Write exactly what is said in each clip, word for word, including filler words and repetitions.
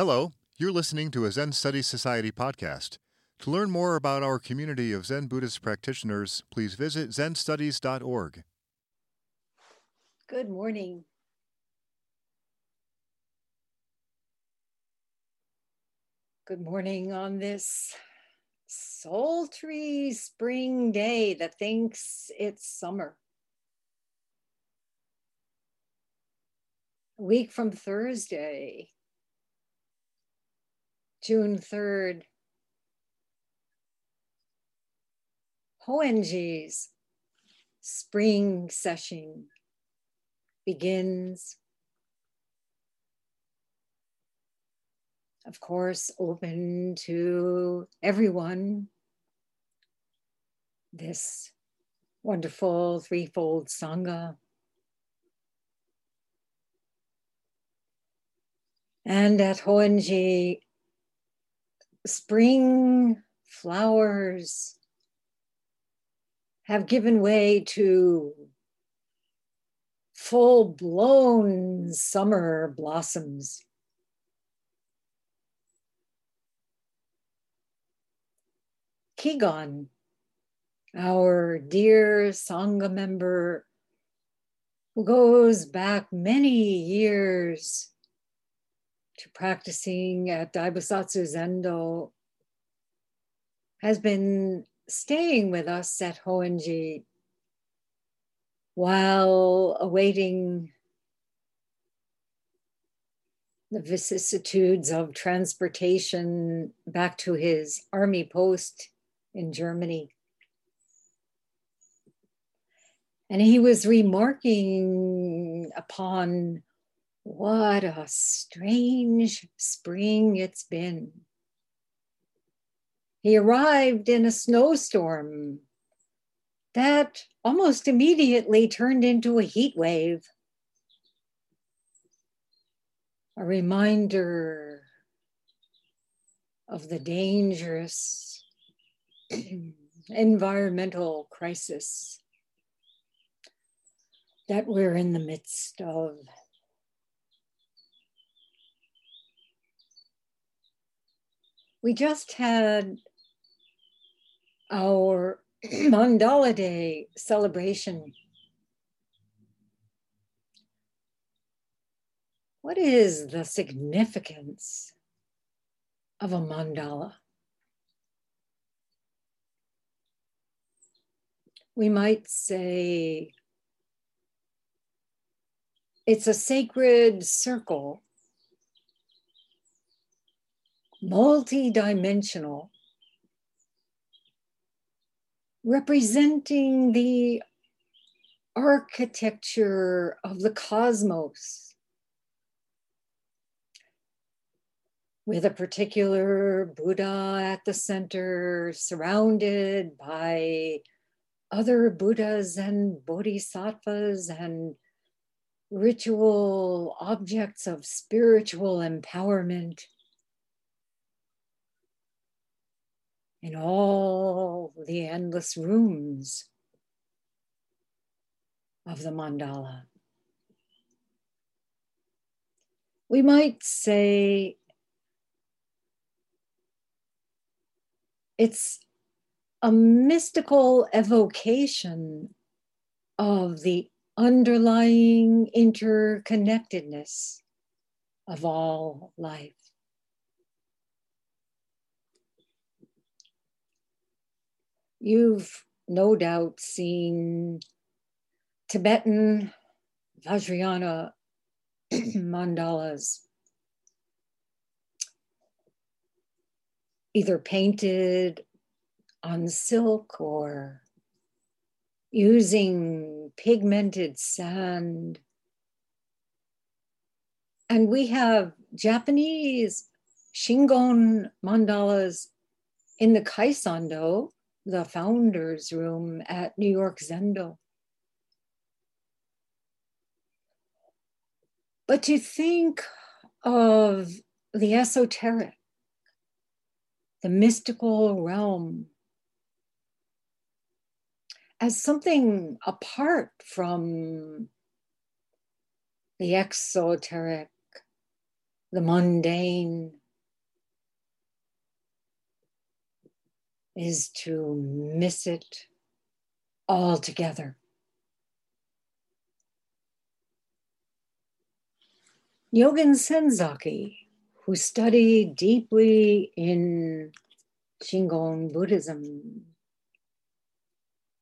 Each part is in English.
Hello, you're listening to a Zen Studies Society podcast. To learn more about our community of Zen Buddhist practitioners, please visit zen studies dot org. Good morning. Good morning on this sultry spring day that thinks it's summer. A week from Thursday, June third, Hoenji's spring session begins. Of course, open to everyone. This wonderful threefold Sangha. And at Hoenji, spring flowers have given way to full-blown summer blossoms. Kigon, our dear Sangha member who goes back many years to practicing at Daibosatsu Zendo, has been staying with us at Hoenji while awaiting the vicissitudes of transportation back to his army post in Germany. And he was remarking upon what a strange spring it's been. He arrived in a snowstorm that almost immediately turned into a heat wave. A reminder of the dangerous environmental crisis that we're in the midst of. We just had our Mandala Day celebration. What is the significance of a mandala? We might say it's a sacred circle, multi-dimensional, representing the architecture of the cosmos, with a particular Buddha at the center, surrounded by other Buddhas and bodhisattvas and ritual objects of spiritual empowerment. In all the endless rooms of the mandala. We might say it's a mystical evocation of the underlying interconnectedness of all life. You've no doubt seen Tibetan Vajrayana mandalas, either painted on silk or using pigmented sand. And we have Japanese Shingon mandalas in the Kaisando, the founder's room at New York Zendo. But to think of the esoteric, the mystical realm, as something apart from the exoteric, the mundane is to miss it altogether. Nyogen Senzaki, who studied deeply in Shingon Buddhism,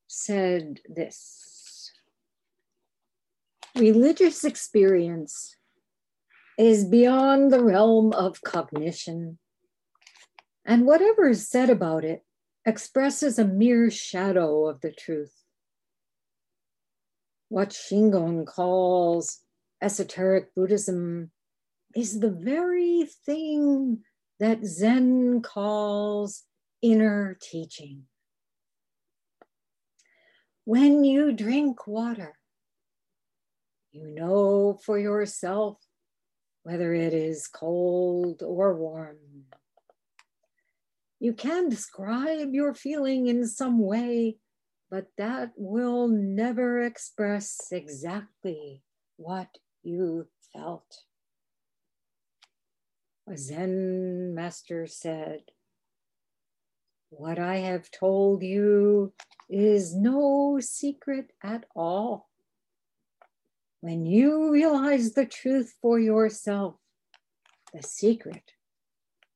said this: religious experience is beyond the realm of cognition, and whatever is said about it expresses a mere shadow of the truth. What Shingon calls esoteric Buddhism is the very thing that Zen calls inner teaching. When you drink water, you know for yourself whether it is cold or warm. You can describe your feeling in some way, but that will never express exactly what you felt. A Zen master said, "What I have told you is no secret at all. When you realize the truth for yourself, the secret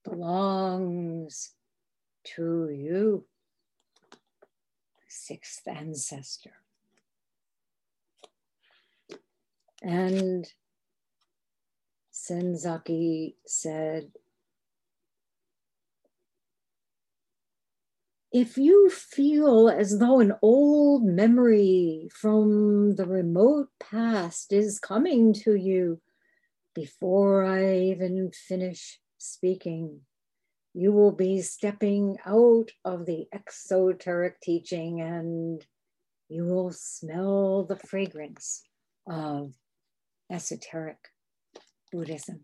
belongs to you." Sixth ancestor. And Senzaki said, if you feel as though an old memory from the remote past is coming to you, before I even finish speaking, you will be stepping out of the exoteric teaching and you will smell the fragrance of esoteric Buddhism.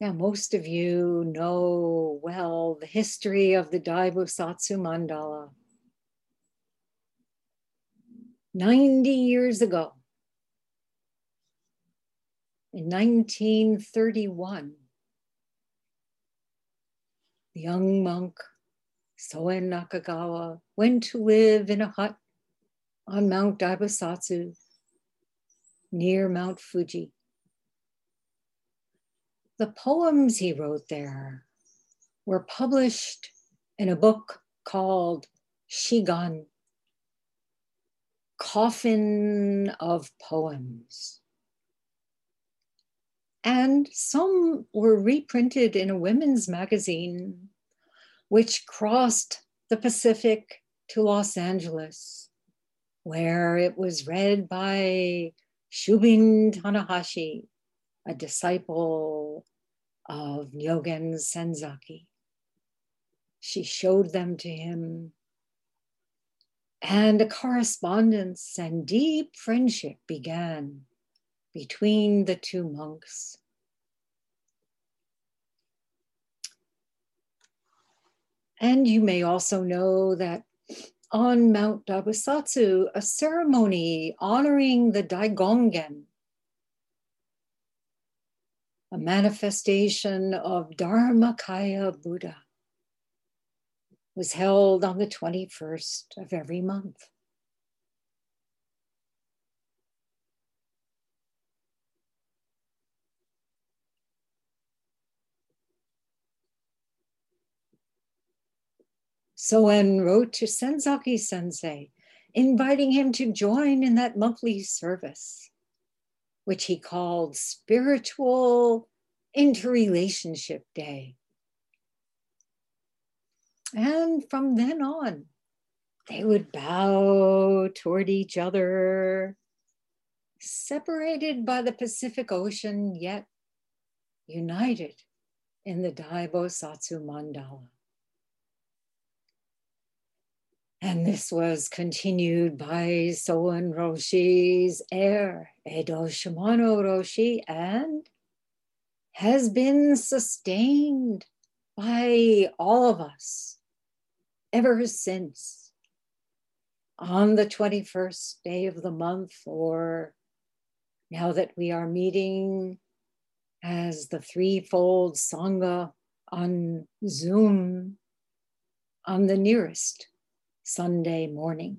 Now, most of you know well the history of the Daibosatsu mandala. ninety years ago, in nineteen thirty-one, the young monk Soen Nakagawa went to live in a hut on Mount Daibosatsu near Mount Fuji. The poems he wrote there were published in a book called Shigan, Coffin of Poems. And some were reprinted in a women's magazine which crossed the Pacific to Los Angeles, where it was read by Shubin Tanahashi, a disciple of Nyogen Senzaki. She showed them to him, and a correspondence and deep friendship began between the two monks. And you may also know that on Mount Daibosatsu, a ceremony honoring the Daigongen, a manifestation of Dharmakaya Buddha, was held on the twenty-first of every month. Soen wrote to Senzaki Sensei, inviting him to join in that monthly service, which he called Spiritual Interrelationship Day. And from then on, they would bow toward each other, separated by the Pacific Ocean, yet united in the Daibosatsu mandala. And this was continued by Soen Roshi's heir, Edo Shimano Roshi, and has been sustained by all of us ever since on the twenty-first day of the month, or now that we are meeting as the threefold Sangha on Zoom on the nearest Sunday morning.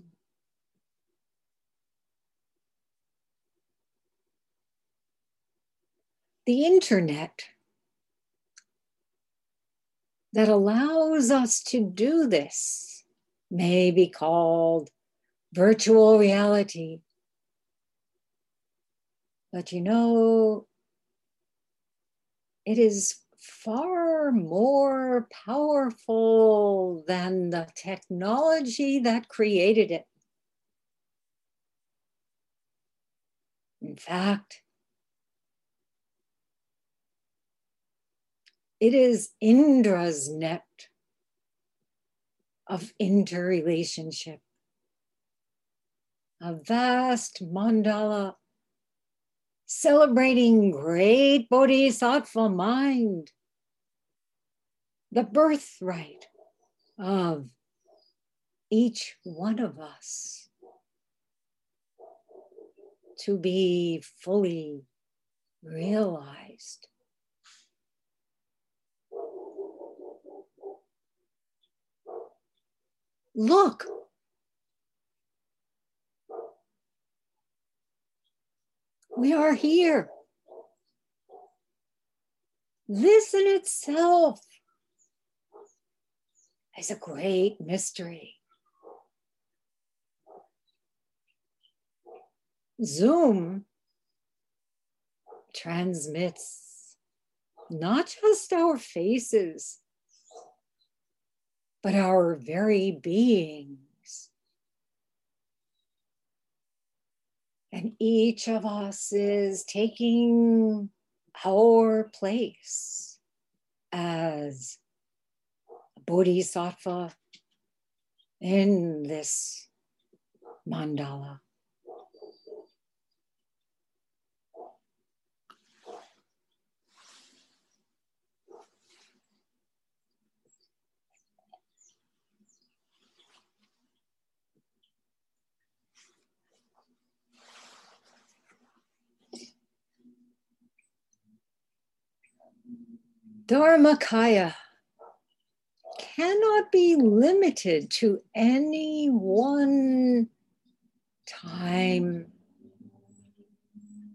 The internet that allows us to do this may be called virtual reality. But you know, it is far more powerful than the technology that created it. In fact, it is Indra's net of interrelationship, a vast mandala celebrating great bodhisattva mind, the birthright of each one of us to be fully realized. Look, we are here. This in itself is a great mystery. Zoom transmits not just our faces, but our very beings. And each of us is taking our place as a bodhisattva in this mandala. Dharmakaya cannot be limited to any one time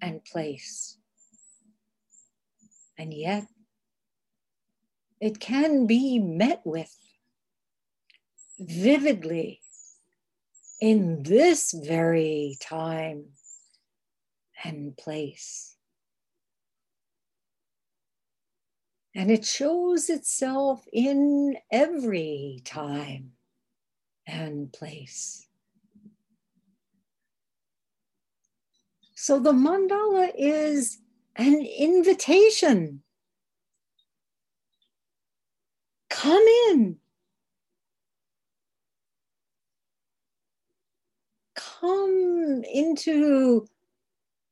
and place. And yet, it can be met with vividly in this very time and place. And it shows itself in every time and place. So the mandala is an invitation. Come in. Come into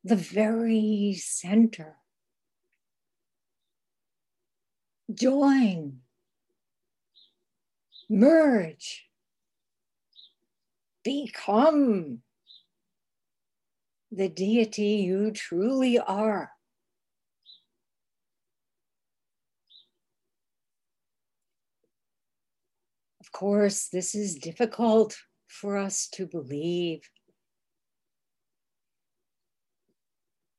the very center. Join, merge, become the deity you truly are. Of course, this is difficult for us to believe.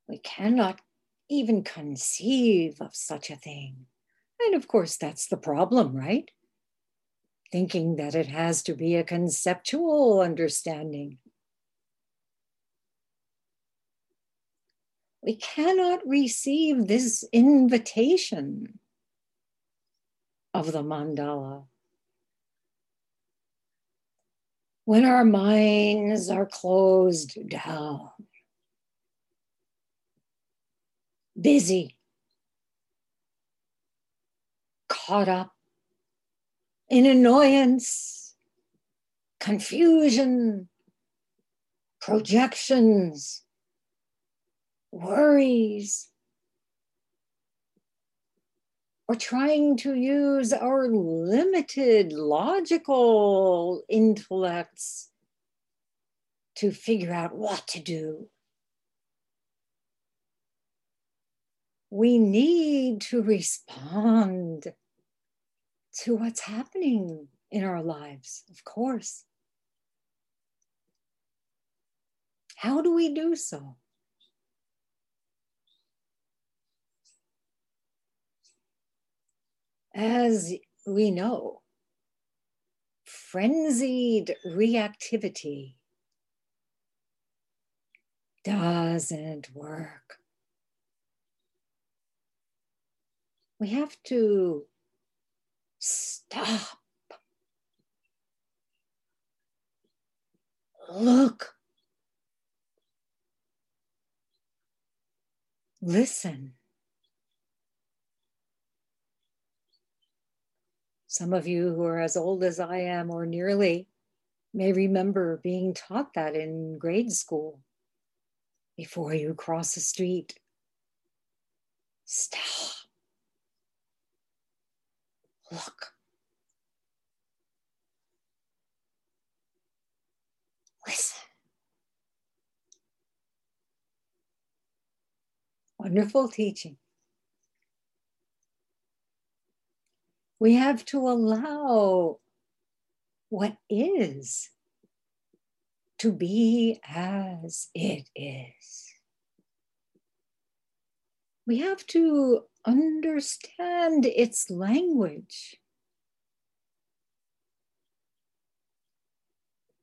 We cannot even conceive of such a thing. And of course, that's the problem, right? Thinking that it has to be a conceptual understanding. We cannot receive this invitation of the mandala when our minds are closed down, busy, caught up in annoyance, confusion, projections, worries, or trying to use our limited logical intellects to figure out what to do. We need to respond to what's happening in our lives, of course. How do we do so? As we know, frenzied reactivity doesn't work. We have to stop, look, listen. Some of you who are as old as I am, or nearly, may remember being taught that in grade school. Before you cross the street, stop. Look. Listen. Wonderful teaching. We have to allow what is to be as it is. We have to understand its language.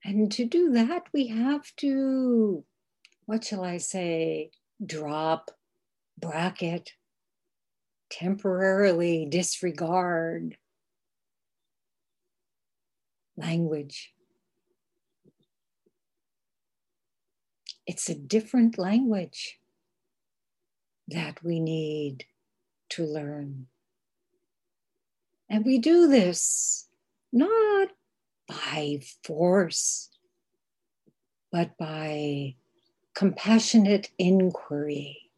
And to do that, we have to, what shall I say, drop, bracket, temporarily disregard language. It's a different language that we need to learn. And we do this not by force, but by compassionate inquiry,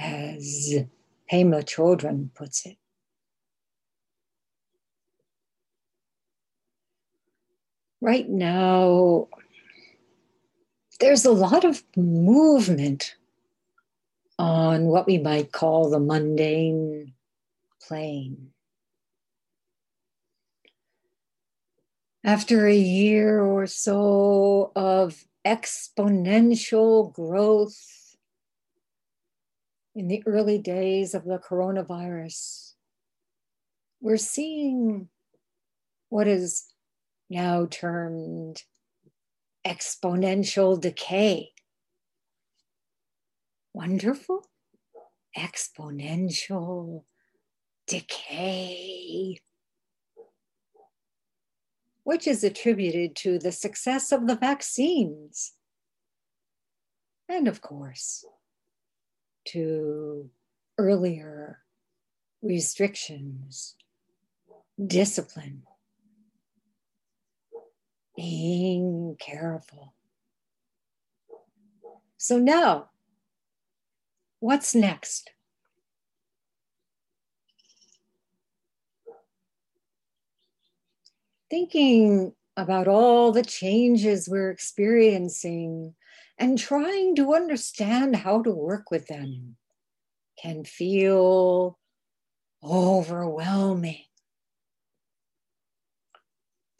as Pema Chodron puts it. Right now, there's a lot of movement on what we might call the mundane plane. After a year or so of exponential growth in the early days of the coronavirus, we're seeing what is now termed exponential decay. Wonderful, exponential decay, which is attributed to the success of the vaccines and, of course, to earlier restrictions, discipline, being careful. So now, what's next? Thinking about all the changes we're experiencing and trying to understand how to work with them can feel overwhelming.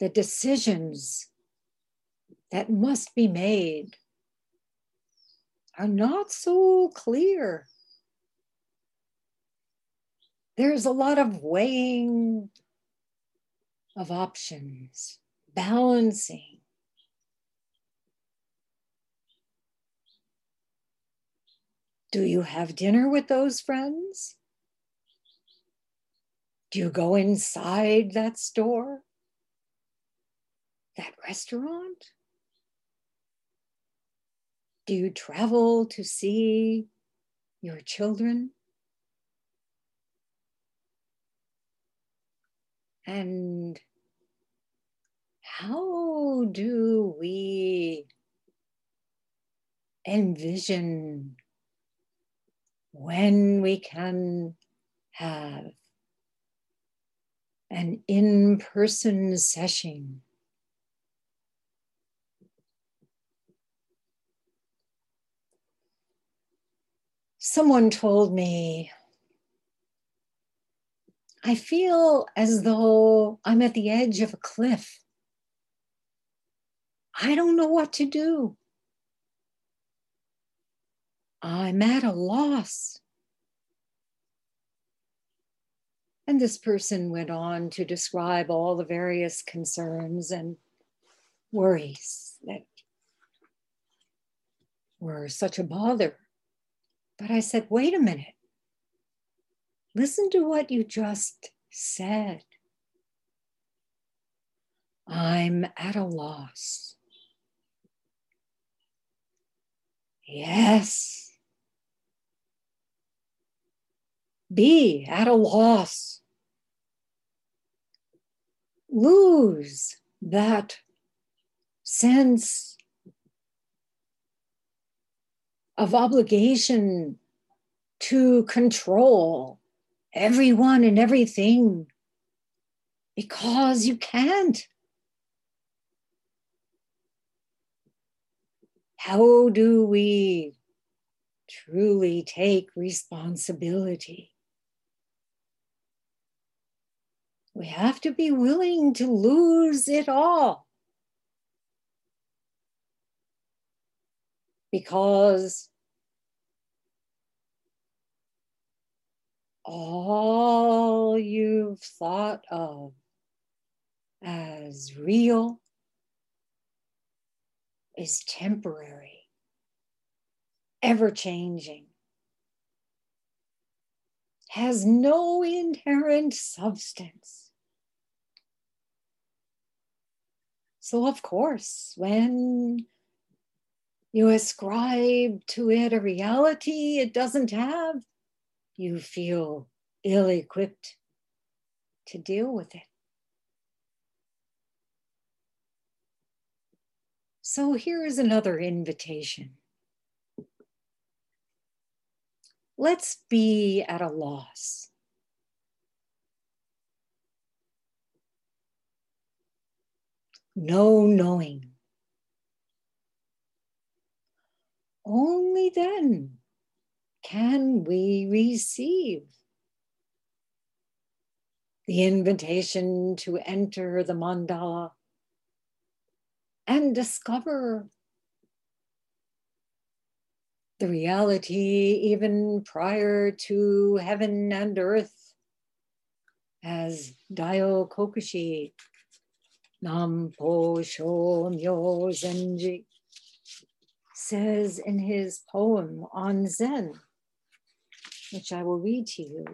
The decisions that must be made are not so clear. There's a lot of weighing of options, balancing. Do you have dinner with those friends? Do you go inside that store, that restaurant? Do you travel to see your children? And how do we envision when we can have an in-person session? someone told me, I feel as though I'm at the edge of a cliff. I don't know what to do. I'm at a loss. And this person went on to describe all the various concerns and worries that were such a bother. But I said, wait a minute. Listen to what you just said. I'm at a loss. Yes. Be at a loss. Lose that sense of obligation to control everyone and everything, because you can't. How do we truly take responsibility? We have to be willing to lose it all, because all you've thought of as real is temporary, ever-changing, has no inherent substance. So of course, when you ascribe to it a reality it doesn't have, you feel ill-equipped to deal with it. So here is another invitation. Let's be at a loss. No knowing. Only then can we receive the invitation to enter the mandala and discover the reality even prior to heaven and earth, as Daio Kokushi Nampo Shomyo Zenji says in his poem on Zen, which I will read to you.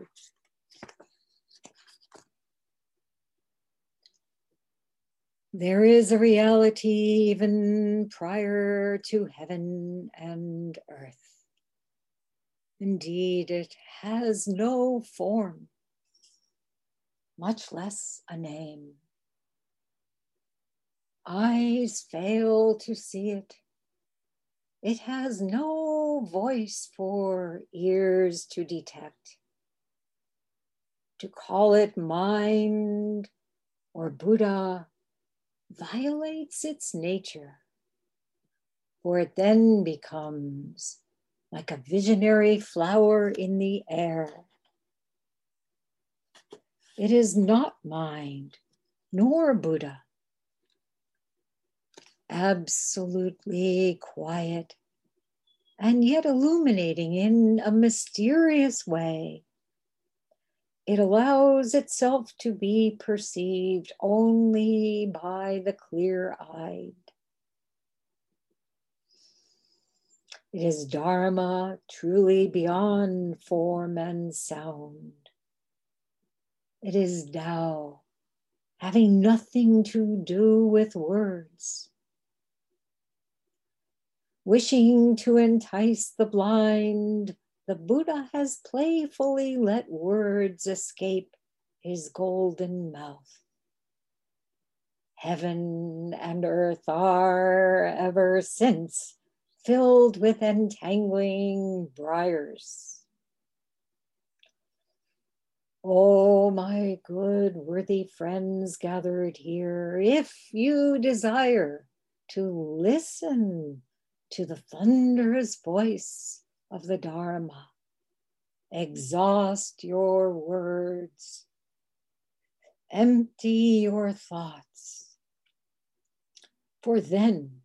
There is a reality even prior to heaven and earth. Indeed, it has no form, much less a name. Eyes fail to see it. It has no voice for ears to detect. To call it mind or Buddha violates its nature, for it then becomes like a visionary flower in the air. It is not mind nor Buddha. Absolutely quiet and yet illuminating in a mysterious way. It allows itself to be perceived only by the clear-eyed. It is Dharma, truly beyond form and sound. It is Tao, having nothing to do with words. Wishing to entice the blind, the Buddha has playfully let words escape his golden mouth. Heaven and earth are ever since filled with entangling briars. Oh, my good worthy friends gathered here, if you desire to listen to the thunderous voice of the Dharma, Exhaust your words. Empty your thoughts. For then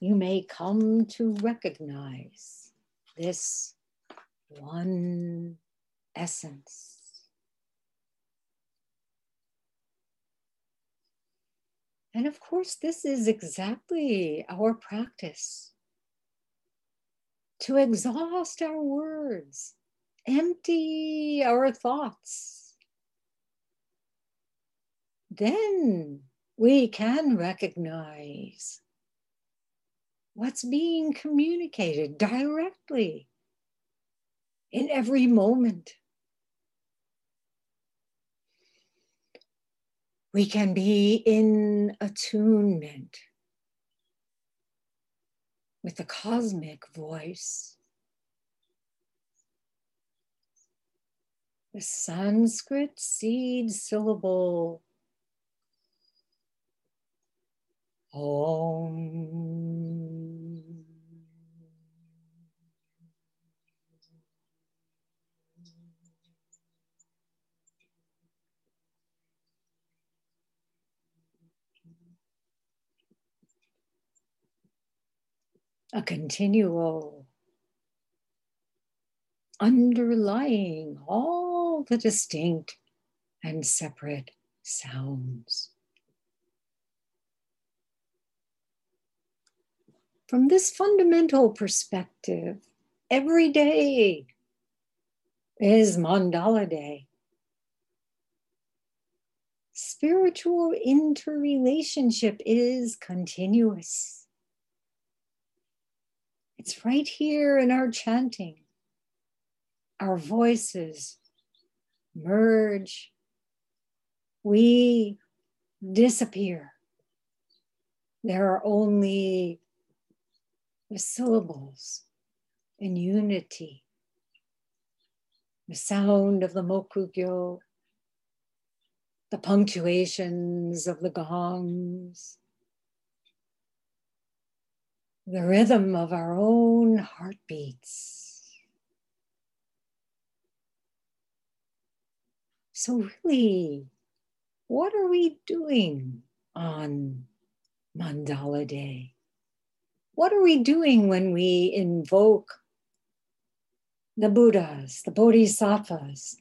you may come to recognize this one essence. And of course, this is exactly our practice. To exhaust our words, empty our thoughts. Then we can recognize what's being communicated directly in every moment. We can be in attunement with the cosmic voice. The Sanskrit seed syllable Om. A continual underlying all the distinct and separate sounds. From this fundamental perspective, every day is Mandala Day. Spiritual interrelationship is continuous. It's right here in our chanting. Our voices merge. We disappear. There are only the syllables in unity. The sound of the mokugyo, the punctuations of the gongs, the rhythm of our own heartbeats. So really, what are we doing on Mandala Day? What are we doing when we invoke the Buddhas, the Bodhisattvas,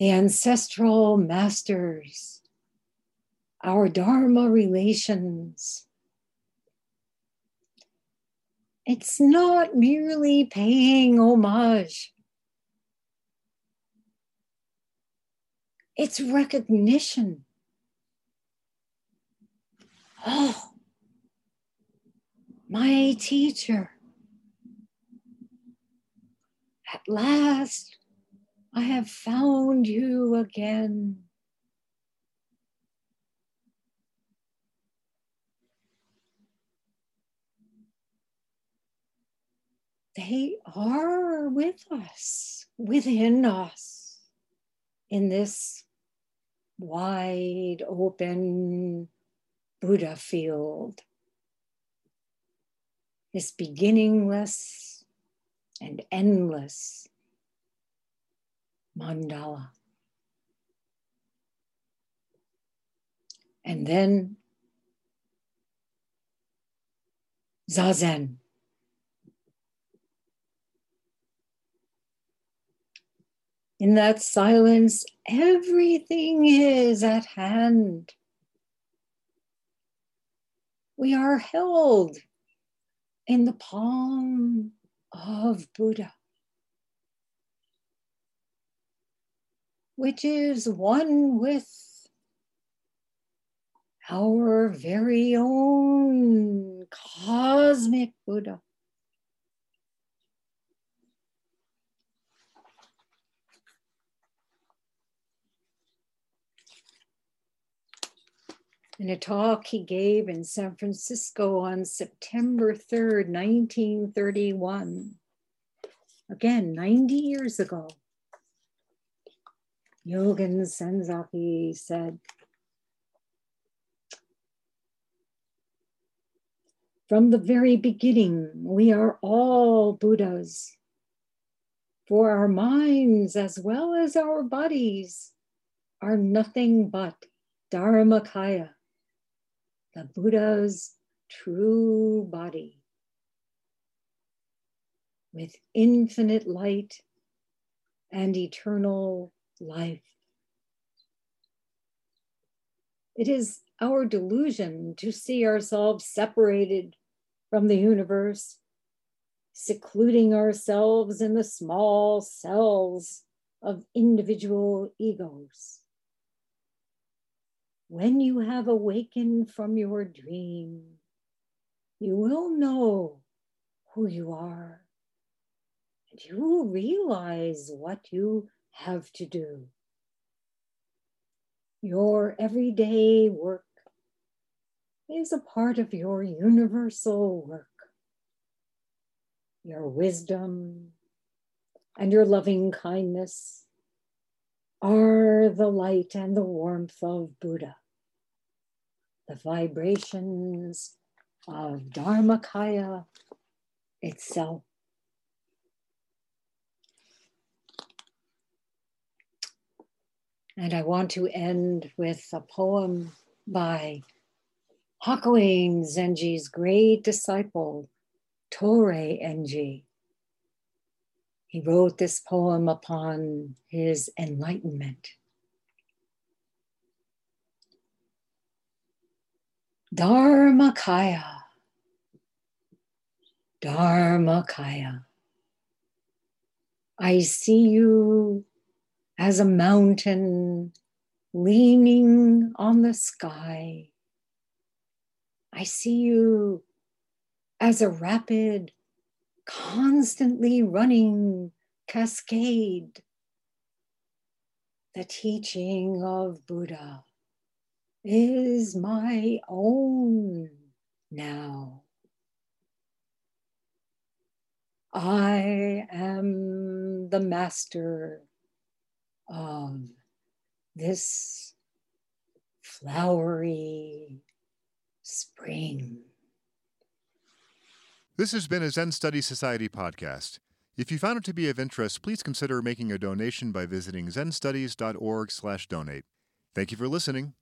the ancestral masters, our Dharma relations? It's not merely paying homage. It's recognition. Oh, my teacher. At last, I have found you again. They are with us, within us, in this wide open Buddha field, this beginningless and endless mandala. And then Zazen. In that silence, everything is at hand. We are held in the palm of Buddha, which is one with our very own cosmic Buddha. In a talk he gave in San Francisco on September third, nineteen thirty-one, again, ninety years ago, Nyogen Senzaki said, "From the very beginning, we are all Buddhas, for our minds as well as our bodies are nothing but Dharmakaya, the Buddha's true body, with infinite light and eternal life. It is our delusion to see ourselves separated from the universe, secluding ourselves in the small cells of individual egos. When you have awakened from your dream, you will know who you are, and you will realize what you have to do. Your everyday work is a part of your universal work. Your wisdom and your loving kindness are the light and the warmth of Buddha, the vibrations of Dharmakaya itself. And I want to end with a poem by Hakuin Zenji's great disciple, Torei Enji. He wrote this poem upon his enlightenment. Dharmakaya, Dharmakaya, I see you as a mountain leaning on the sky. I see you as a rapid, constantly running cascade. The teaching of Buddha is my own now. I am the master of this flowery spring. This has been a Zen Studies Society podcast. If you found it to be of interest, please consider making a donation by visiting zenstudies dot org slash donate. Thank you for listening.